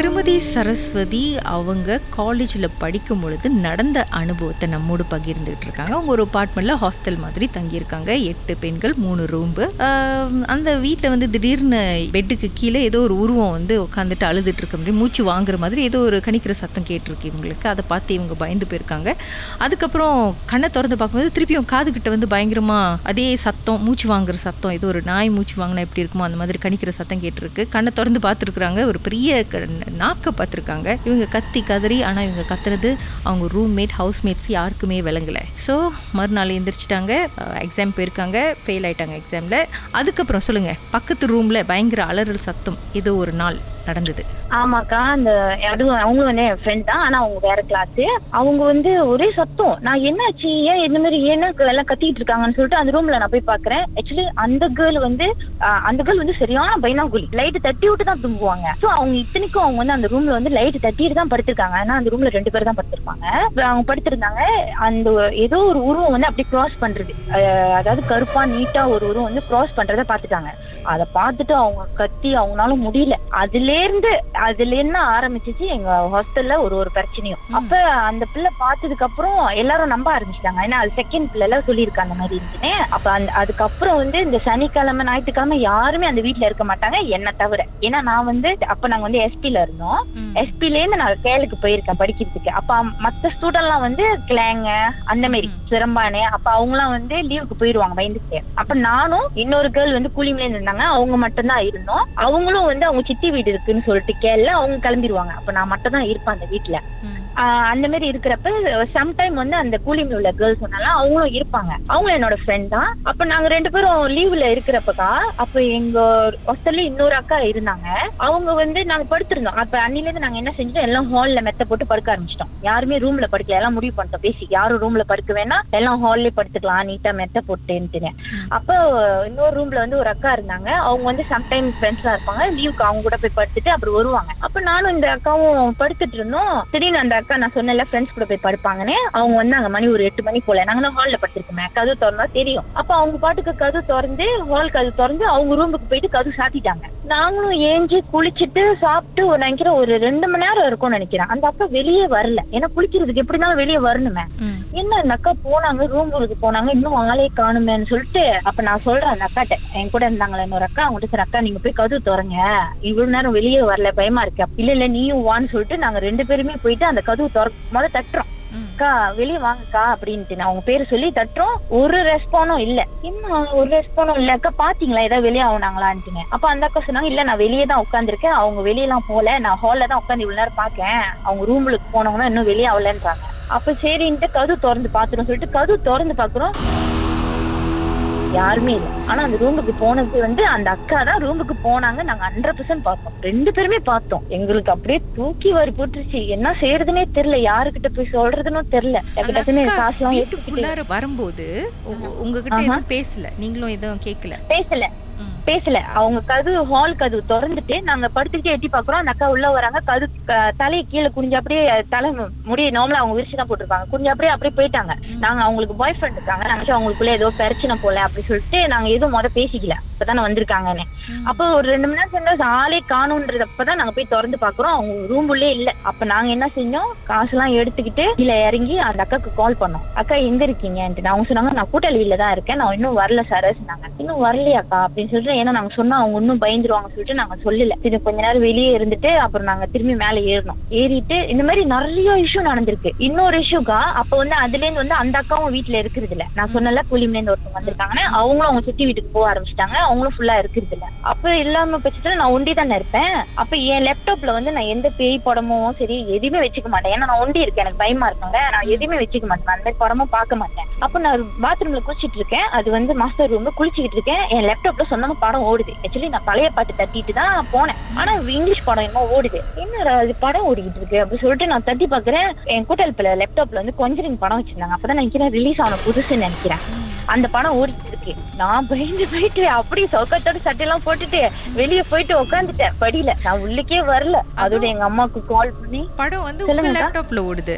திருமதி சரஸ்வதி அவங்க காலேஜில் படிக்கும் பொழுது நடந்த அனுபவத்தை நம்மோடு பகிர்ந்துகிட்டு இருக்காங்க. அவங்க ஒரு அப்பார்ட்மெண்ட்டில் ஹாஸ்டல் மாதிரி தங்கியிருக்காங்க. 8 பெண்கள் 3 ரூம்பு. அந்த வீட்டில் வந்து திடீர்னு பெட்டுக்கு கீழே ஏதோ ஒரு உருவம் வந்து உட்காந்துட்டு அழுதுட்டு இருக்க முடியும், மூச்சு வாங்குற மாதிரி ஏதோ ஒரு கணிக்கிற சத்தம் கேட்டிருக்கு இவங்களுக்கு. அதை பார்த்து இவங்க பயந்து போயிருக்காங்க. அதுக்கப்புறம் கண்ணை திறந்து பார்க்கும்போது திருப்பியும் காதுகிட்ட வந்து பயங்கரமாக அதே சத்தம், மூச்சு வாங்குற சத்தம், ஏதோ ஒரு நாய் மூச்சு வாங்கினா எப்படி இருக்குமோ அந்த மாதிரி கணிக்கிற சத்தம் கேட்டிருக்கு. கண்ணை திறந்து பார்த்துருக்குறாங்க, ஒரு பெரிய நாக்க பார்த்துருக்காங்க. இவங்க கத்தி கதறி, ஆனால் இவங்க கத்துறது அவங்க ரூம்மேட் ஹவுஸ்மேட்ஸ் யாருக்குமே விளங்கலை. ஸோ மறுநாள் எந்திரிச்சிட்டாங்க, எக்ஸாம் போயிருக்காங்க, ஃபெயில் ஆயிட்டாங்க எக்ஸாமில். அதுக்கப்புறம் சொல்லுங்க, பக்கத்து ரூமில் பயங்கர அலறல் சத்தம் ஏதோ ஒரு நாள் நடந்தது. ஆமாக்கா, அந்த அதுவும் அவங்க வந்து என் ஃப்ரெண்ட் தான், ஆனால் அவங்க வேற கிளாஸு. அவங்க வந்து ஒரே சத்தம், நான் என்னாச்சு, ஏன் இந்த மாதிரி, ஏன்னா எல்லாம் கத்திக்கிட்டு இருக்காங்கன்னு சொல்லிட்டு அந்த ரூம்ல நான் போய் பார்க்குறேன். ஆக்சுவலி அந்த கேர்ள் வந்து சரியான பைனாகுலி லைட்டு தட்டி விட்டு தான் தூங்குவாங்க. ஸோ அவங்க இத்தனைக்கும் அவங்க வந்து அந்த ரூம்ல வந்து லைட்டு தட்டிட்டு தான் படுத்திருக்காங்க. ஏன்னா அந்த ரூம்ல 2 பேர் தான் படுத்திருப்பாங்க. அவங்க படுத்திருந்தாங்க, அந்த ஏதோ ஒரு உருவம் வந்து அப்படி கிராஸ் பண்றது, அதாவது கருப்பா நீட்டா ஒரு உருவம் வந்து கிராஸ் பண்றதை பார்த்துட்டாங்க. அதை பார்த்துட்டு அவங்க கத்தி அவங்களால முடியல. அதுல இருந்து ஆரம்பிச்சிச்சு எங்க ஹாஸ்டல்ல ஒரு பிரச்சனையும். அப்ப அந்த பிள்ளை பார்த்ததுக்கு அப்புறம் எல்லாரும் நம்ப ஆரம்பிச்சிட்டாங்க. ஏன்னா அது செகண்ட் பிள்ளை எல்லாம் சொல்லியிருக்காங்க மாதிரி இருந்துன்னு. அப்ப அதுக்கப்புறம் வந்து இந்த சனிக்கிழமை ஞாயிற்றுக்கிழமை யாருமே அந்த வீட்டுல இருக்க மாட்டாங்க, என்ன தவிர. ஏன்னா நான் வந்து அப்ப நாங்க வந்து எஸ்பில இருந்தோம். எஸ்பில இருந்து நான் கேளுக்கு போயிருக்கேன் படிக்கிறதுக்கு. அப்ப மத்த ஸ்டூடெண்ட் எல்லாம் வந்து கிளாங்க அந்த மாதிரி சிறம்பானே, அப்ப அவங்க எல்லாம் வந்து லீவுக்கு போயிருவாங்க பயந்துட்டு. அப்ப நானும் இன்னொரு கேர்ள் வந்து கூலிமிலே இருந்தாங்க, அவங்க மட்டும் தான் இருந்தோம். அவங்களும் வந்து அவங்க சித்தி வீடு இருக்குன்னு சொல்லிட்டு கேள்வி அவங்க கிளம்பிடுவாங்க. அப்ப நான் மட்டும் தான் இருப்பேன் அந்த வீட்டுல. அந்த மாதிரி இருக்கிறப்ப சம்டைம் வந்து அந்த கூலிமில் உள்ள கேர்ள்ஸ் சொன்னாலும் அவங்களும் இருப்பாங்க. அவங்க என்னோட ஃப்ரெண்ட் தான். அப்ப நாங்க 2 பேரும் லீவ்ல இருக்கிறப்பக்கா, அப்ப எங்க ஹாஸ்டல்ல இன்னொரு அக்கா இருந்தாங்க. அவங்க வந்து நாங்க படுத்திருந்தோம். அப்ப அன்னில இருந்து நாங்க என்ன செஞ்சோம், எல்லாம் ஹால்ல மெத்த போட்டு படுக்க ஆரம்பிச்சிட்டோம். யாருமே ரூம்ல படுக்கல, எல்லாம் முடிவு பண்ணிட்டோம் பேசி, யாரும் ரூம்ல படுக்க வேணா, எல்லாம் ஹால்லே படுத்துக்கலாம் நீட்டா மெத்த போட்டுன்னு. அப்போ இன்னொரு ரூம்ல வந்து ஒரு அக்கா இருந்தாங்க. அவங்க வந்து சம்டைம் ஃப்ரெண்ட்ஸ் எல்லாம் இருப்பாங்க, லீவுக்கு அவங்க கூட போய் படுத்துட்டு அப்புறம் வருவாங்க. அப்ப நானும் இந்த அக்காவும் படுத்துட்டு இருந்தோம். திடீர்னு அந்த அக்கா நான் சொன்னேன்ல ஃப்ரெண்ட்ஸ் கூட போய் படுப்பாங்கன்னு, அவங்க வந்து அங்க மணி ஒரு 8 மணி போல, நாங்களும் ஹால்ல படுத்திருக்கோமே, கதவு திறந்தா தெரியும். அப்ப அவங்க பாட்டுக்கு கதவு திறந்து, ஹால் கதவு திறந்து அவங்க ரூமுக்கு போயிட்டு கதவு சாத்திட்டாங்க. நாங்களும் ஏஞ்சி குளிச்சுட்டு சாப்பிட்டு ஒரு நினைக்கிறேன் ஒரு 2 மணி நேரம் இருக்கும்னு நினைக்கிறேன். அந்த அக்கா வெளியே வரல, ஏன்னா குளிக்கிறதுக்கு எப்படினாலும் வெளியே வரணுமே. என்ன அந்த அக்கா போனாங்க, ரூமுக்கு போனாங்க, இன்னும் ஆளே காணுமேன்னு சொல்லிட்டு அப்ப நான் சொல்றேன் அந்த அக்காட்ட, என் கூட இருந்தாங்களே இன்னொரு அக்கா, அவங்ககிட்ட சார் அக்கா நீங்க போய் கதவு திறங்க, இவ்வளவு நேரம் வெளியே வரல பயமா இருக்கு. இல்ல இல்ல நீயும் வான்னு சொல்லிட்டு நாங்க 2 பேருமே போயிட்டு அந்த கதவு முதல்ல தட்டுறோம், அக்கா வெளியே வாங்கக்கா அப்படின்ட்டு நான் அவங்க பேரு சொல்லி தட்டுறோம். ஒரு ரெஸ்பானும் இல்ல. இன்னும் ஒரு ரெஸ்பானும் இல்ல. அக்கா பாத்தீங்களா ஏதாவது வெளியே ஆகுனாங்களான்ட்டுங்க. அப்ப அந்த அக்கா சொன்னாங்க, இல்ல நான் வெளியே தான் உட்காந்துருக்கேன், அவங்க வெளியெல்லாம் போல, நான் ஹால்ல தான் உட்காந்து இவ்வளவு நேரம் பாக்கேன், அவங்க ரூமுக்கு போனவங்கன்னா இன்னும் வெளியே ஆகலன்றாங்க. அப்ப சரின்ட்டு கதவு திறந்து பாத்துறோம் சொல்லிட்டு கதவு திறந்து பாக்குறோம், யாருமே இல்லை. ஆனா அந்த ரூமுக்கு போனது வந்து அந்த அக்கா தான் ரூமுக்கு போனாங்க. நாங்க 100% பார்த்தோம், 2 பேருமே பார்த்தோம். எங்களுக்கு அப்படியே தூக்கி வாரி போட்டுருச்சு. என்ன செய்யறதுன்னே தெரியல, யாருக்கிட்ட போய் சொல்றதுன்னு தெரியல. காசுலாம் வரும்போது உங்ககிட்ட பேசல, நீங்களும் எதுவும் பேசல. அவங்க கதவு ஹால் கதவு திறந்துட்டு நாங்க படுத்துக்கிட்டே எட்டி பாக்குறோம். அந்த அக்கா உள்ள வராங்க, கதவு தலையை கீழே குனிஞ்சா அப்படியே தலை முடிய நார்மலா அவங்க விரிச்சு தான் போட்டிருப்பாங்க, குனிஞ்சா அப்படியே அப்படியே போயிட்டாங்க. நாங்க அவங்களுக்கு பாய் ஃப்ரெண்ட் இருக்காங்க, நாங்க அவங்களுக்குள்ள ஏதோ பிரச்சனை போல அப்படி சொல்லிட்டு நாங்க எதுவும் பேசிக்கல, இப்பதானே வந்திருக்காங்கன்னு. அப்போ ஒரு 2 மணி நேரம் சென்றது ஆளே காணுன்றதப்பதான் நாங்க போய் திறந்து பாக்குறோம், அவங்க ரூம் உள்ளே இல்ல. அப்ப நாங்க என்ன செஞ்சோம், காசு எல்லாம் எடுத்துக்கிட்டு கீழே இறங்கி அந்த அக்காக்கு கால் பண்ணோம், அக்கா எங்க இருக்கீங்கன்ட்டு. அவங்க சொன்னாங்க, நான் கூட்டாளியில தான் இருக்கேன், நான் இன்னும் வரல சார் சொன்னாங்க. இன்னும் வரலையா அக்கா அப்படின்னு சொல்லிட்டு, ஏன்னா நாங்க சொன்னா அவங்க இன்னும் பயந்துருவாங்க சொல்லிட்டு நாங்க சொல்லல. இது கொஞ்ச நேரம் வெளியே இருந்துட்டு அப்புறம் நாங்க திரும்பி மேல ஏறணும். ஏறிட்டு இந்த மாதிரி நிறைய இஷ்யூ நடந்திருக்கு. இன்னொரு இஷ்யூக்கா, அப்ப வந்து அதுல இருந்து வந்து அந்த அக்காவும் வீட்டுல இருக்கிறது இல்ல, நான் சொன்னல கூலிமில இருந்து ஒருத்தவங்க வந்திருக்காங்கன்னா, அவங்களும் அவங்க சித்தி வீட்டுக்கு போக ஆரம்பிச்சிட்டாங்க, அவங்களும் ஃபுல்லா இருக்கிறது இல்ல. அப்ப இல்லாம பட்சத்துல நான் ஒண்டி தானே இருப்பேன். அப்ப என் லேப்டாப்ல வந்து நான் எந்த பேய் படமோ சரி எதுவுமே வச்சுக்க மாட்டேன், ஏன்னா நான் ஒண்டி இருக்கேன், எனக்கு பயமா இருக்காங்க, நான் எதுவுமே வச்சுக்க மாட்டேன், அந்த மாதிரி படமும் பார்க்க மாட்டேன். அப்ப நான் பாத்ரூம்ல குளிச்சிட்டு இருக்கேன், அது வந்து மாஸ்டர் ரூம்ல குளிச்சுக்கிட்டு இருக்கேன், என் லேப்டாப்ல சொன்ன படம் ஓடுது. ஆக்சுவலி நான் பழைய பாட்டு தட்டிட்டு தான் போனேன், ஆனா இங்கிலீஷ் படம் என்ன ஓடுது, என்ன அது படம் ஓடிக்கிட்டு இருக்கு அப்படின்னு சொல்லிட்டு நான் தட்டி பாக்குறேன். என் கூட்டல்பில லேப்டாப்ல வந்து கொஞ்சம் படம் வச்சிருந்தாங்க, அப்பதான் நினைக்கிறேன் ரிலீஸ் ஆன புதுசுன்னு நினைக்கிறேன். அந்த படம் ஓடிட்டு இருக்கு. நான் பயந்து போயிட்டு அப்படியே சவுக்கத்தோட சட்டையெல்லாம் போட்டுட்டு வெளியே போயிட்டு உட்காந்துட்டேன் படியில, நான் உள்ளுக்கே வரல. அதோட எங்க அம்மாவுக்கு கால் பண்ணி படம் வந்து என் லேப்டாப்ல ஓடுது,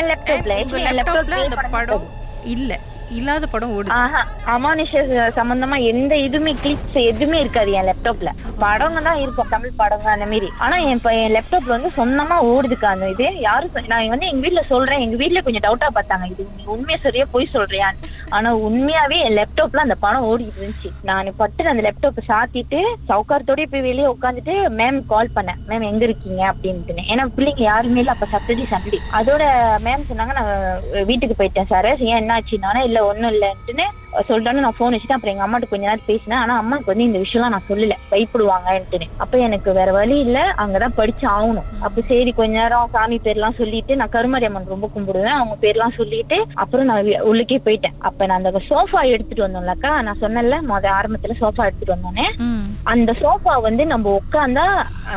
என் லேப்டாப்ல இல்ல இல்லாத படம் ஓடுது. அமானுஷ சம்பந்தமா எந்த இதுமே கிளிப்ஸ் எதுவுமே இருக்காது என் லேப்டாப்ல. படங்க தான் இருக்கும், தமிழ் படங்க அந்த மாதிரி. ஆனா என் லேப்டாப்ல வந்து சொந்தமா ஓடுதுக்கா அந்த இது. யாரும் நான் வந்து எங்க வீட்டுல சொல்றேன், எங்க வீட்டுல கொஞ்சம் டவுட்டா பார்த்தாங்க, இது உண்மையை சரியா போய் சொல்றியான். ஆனா உண்மையாவே என் லேப்டாப்ல அந்த படம் ஓடிட்டு இருந்துச்சு. நான் பட்டு அந்த லேப்டாப்பை சாத்திட்டு சவுக்காரத்தோடய போய் வெளியே உட்காந்துட்டு மேம் கால் பண்ணேன், மேம் எங்க இருக்கீங்க அப்படின்ட்டு. ஏன்னா பிள்ளைங்க யாருமே இல்லை அப்ப, சண்டே. அதோட மேம் சொன்னாங்க நான் வீட்டுக்கு போயிட்டேன் சார். ஏன் என்ன ஆச்சுன்னா, இல்ல ஒன்னும் இல்லைன்ட்டுன்னு சொல்லிட்டோன்னு நான் போன் வச்சுட்டு அப்புறம் எங்க அம்மாட்ட கொஞ்ச நேரம் பேசினேன். ஆனா அம்மாவுக்கு வந்து இந்த விஷயம் நான் சொல்லல, பயப்படுவாங்கன்ட்டுன்னு. அப்ப எனக்கு வேற வழி இல்ல, அங்கதான் படிச்சு ஆகணும். அப்ப சரி கொஞ்ச நேரம் சாமி பேர்லாம் சொல்லிட்டு, நான் கருமாரி அம்மன் ரொம்ப கும்பிடுவேன், அவங்க பேர்லாம் சொல்லிட்டு அப்புறம் நான் உள்ளுக்கே போயிட்டேன். அப்ப நான் அந்த சோஃபா எடுத்துட்டு வந்தோம்லக்கா, நான் சொன்னேன்ல ஆரம்பத்துல சோஃபா எடுத்துட்டு வந்தோன்னே, அந்த சோஃபா வந்து நம்ம உட்காந்தா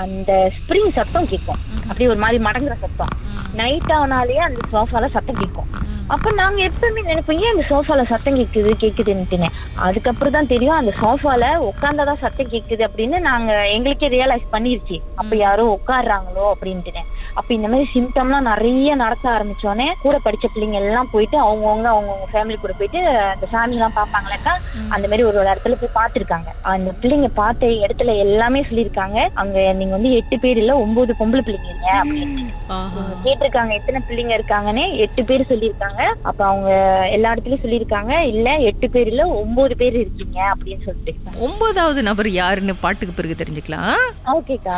அந்த ஸ்பிரிங் சத்தம் கேட்கும், அப்படி ஒரு மாதிரி மடங்குற சத்தம். நைட் ஆனாலே அந்த சோஃபால சத்தம் கேட்கும். அப்ப நாங்க எப்பவுமே நினைப்போம் ஏன் அந்த சோஃபால சத்தம் கேக்குது கேக்குதுன்னு. அதுக்கப்புறம் தான் தெரியும் அந்த சோஃபால உட்காந்தாதான் சத்தம் கேக்குது அப்படின்னு. நாங்க எங்களுக்கே ரியலைஸ் பண்ணிருச்சு அப்ப யாரோ உட்காடுறாங்களோ அப்படின்ட்டு. அப்ப இந்த மாதிரி சிம்டம்லாம் நிறைய நடக்க ஆரம்பிச்சோடனே கூட படிச்ச பிள்ளைங்க எல்லாம் போயிட்டு அவங்கவுங்க அவங்கவுங்க ஃபேமிலி கூட போயிட்டு அந்த சாமி எல்லாம் பாப்பாங்களேக்கா. அந்த மாதிரி ஒரு ஒரு இடத்துல போய் பாத்துருக்காங்க. அந்த பிள்ளைங்க பார்த்த இடத்துல எல்லாமே சொல்லியிருக்காங்க, அங்க நீங்க வந்து 8 பேர் இல்ல 9 பொம்பளை பிள்ளைங்க இல்ல அப்படின்னு கேட்டிருக்காங்க. எத்தனை பிள்ளைங்க இருக்காங்கன்னு 8 பேர் சொல்லியிருக்காங்க. அப்ப அவங்க எல்லா இடத்துலயும் சொல்லிருக்காங்க, இல்ல 8 பேர் இல்ல 9 பேர் இருக்கீங்க அப்படின்னு சொல்லிட்டு. 9வது நபர் யாருன்னு பாட்டுக்கு பிறகு தெரிஞ்சுக்கலாம். ஓகேக்கா.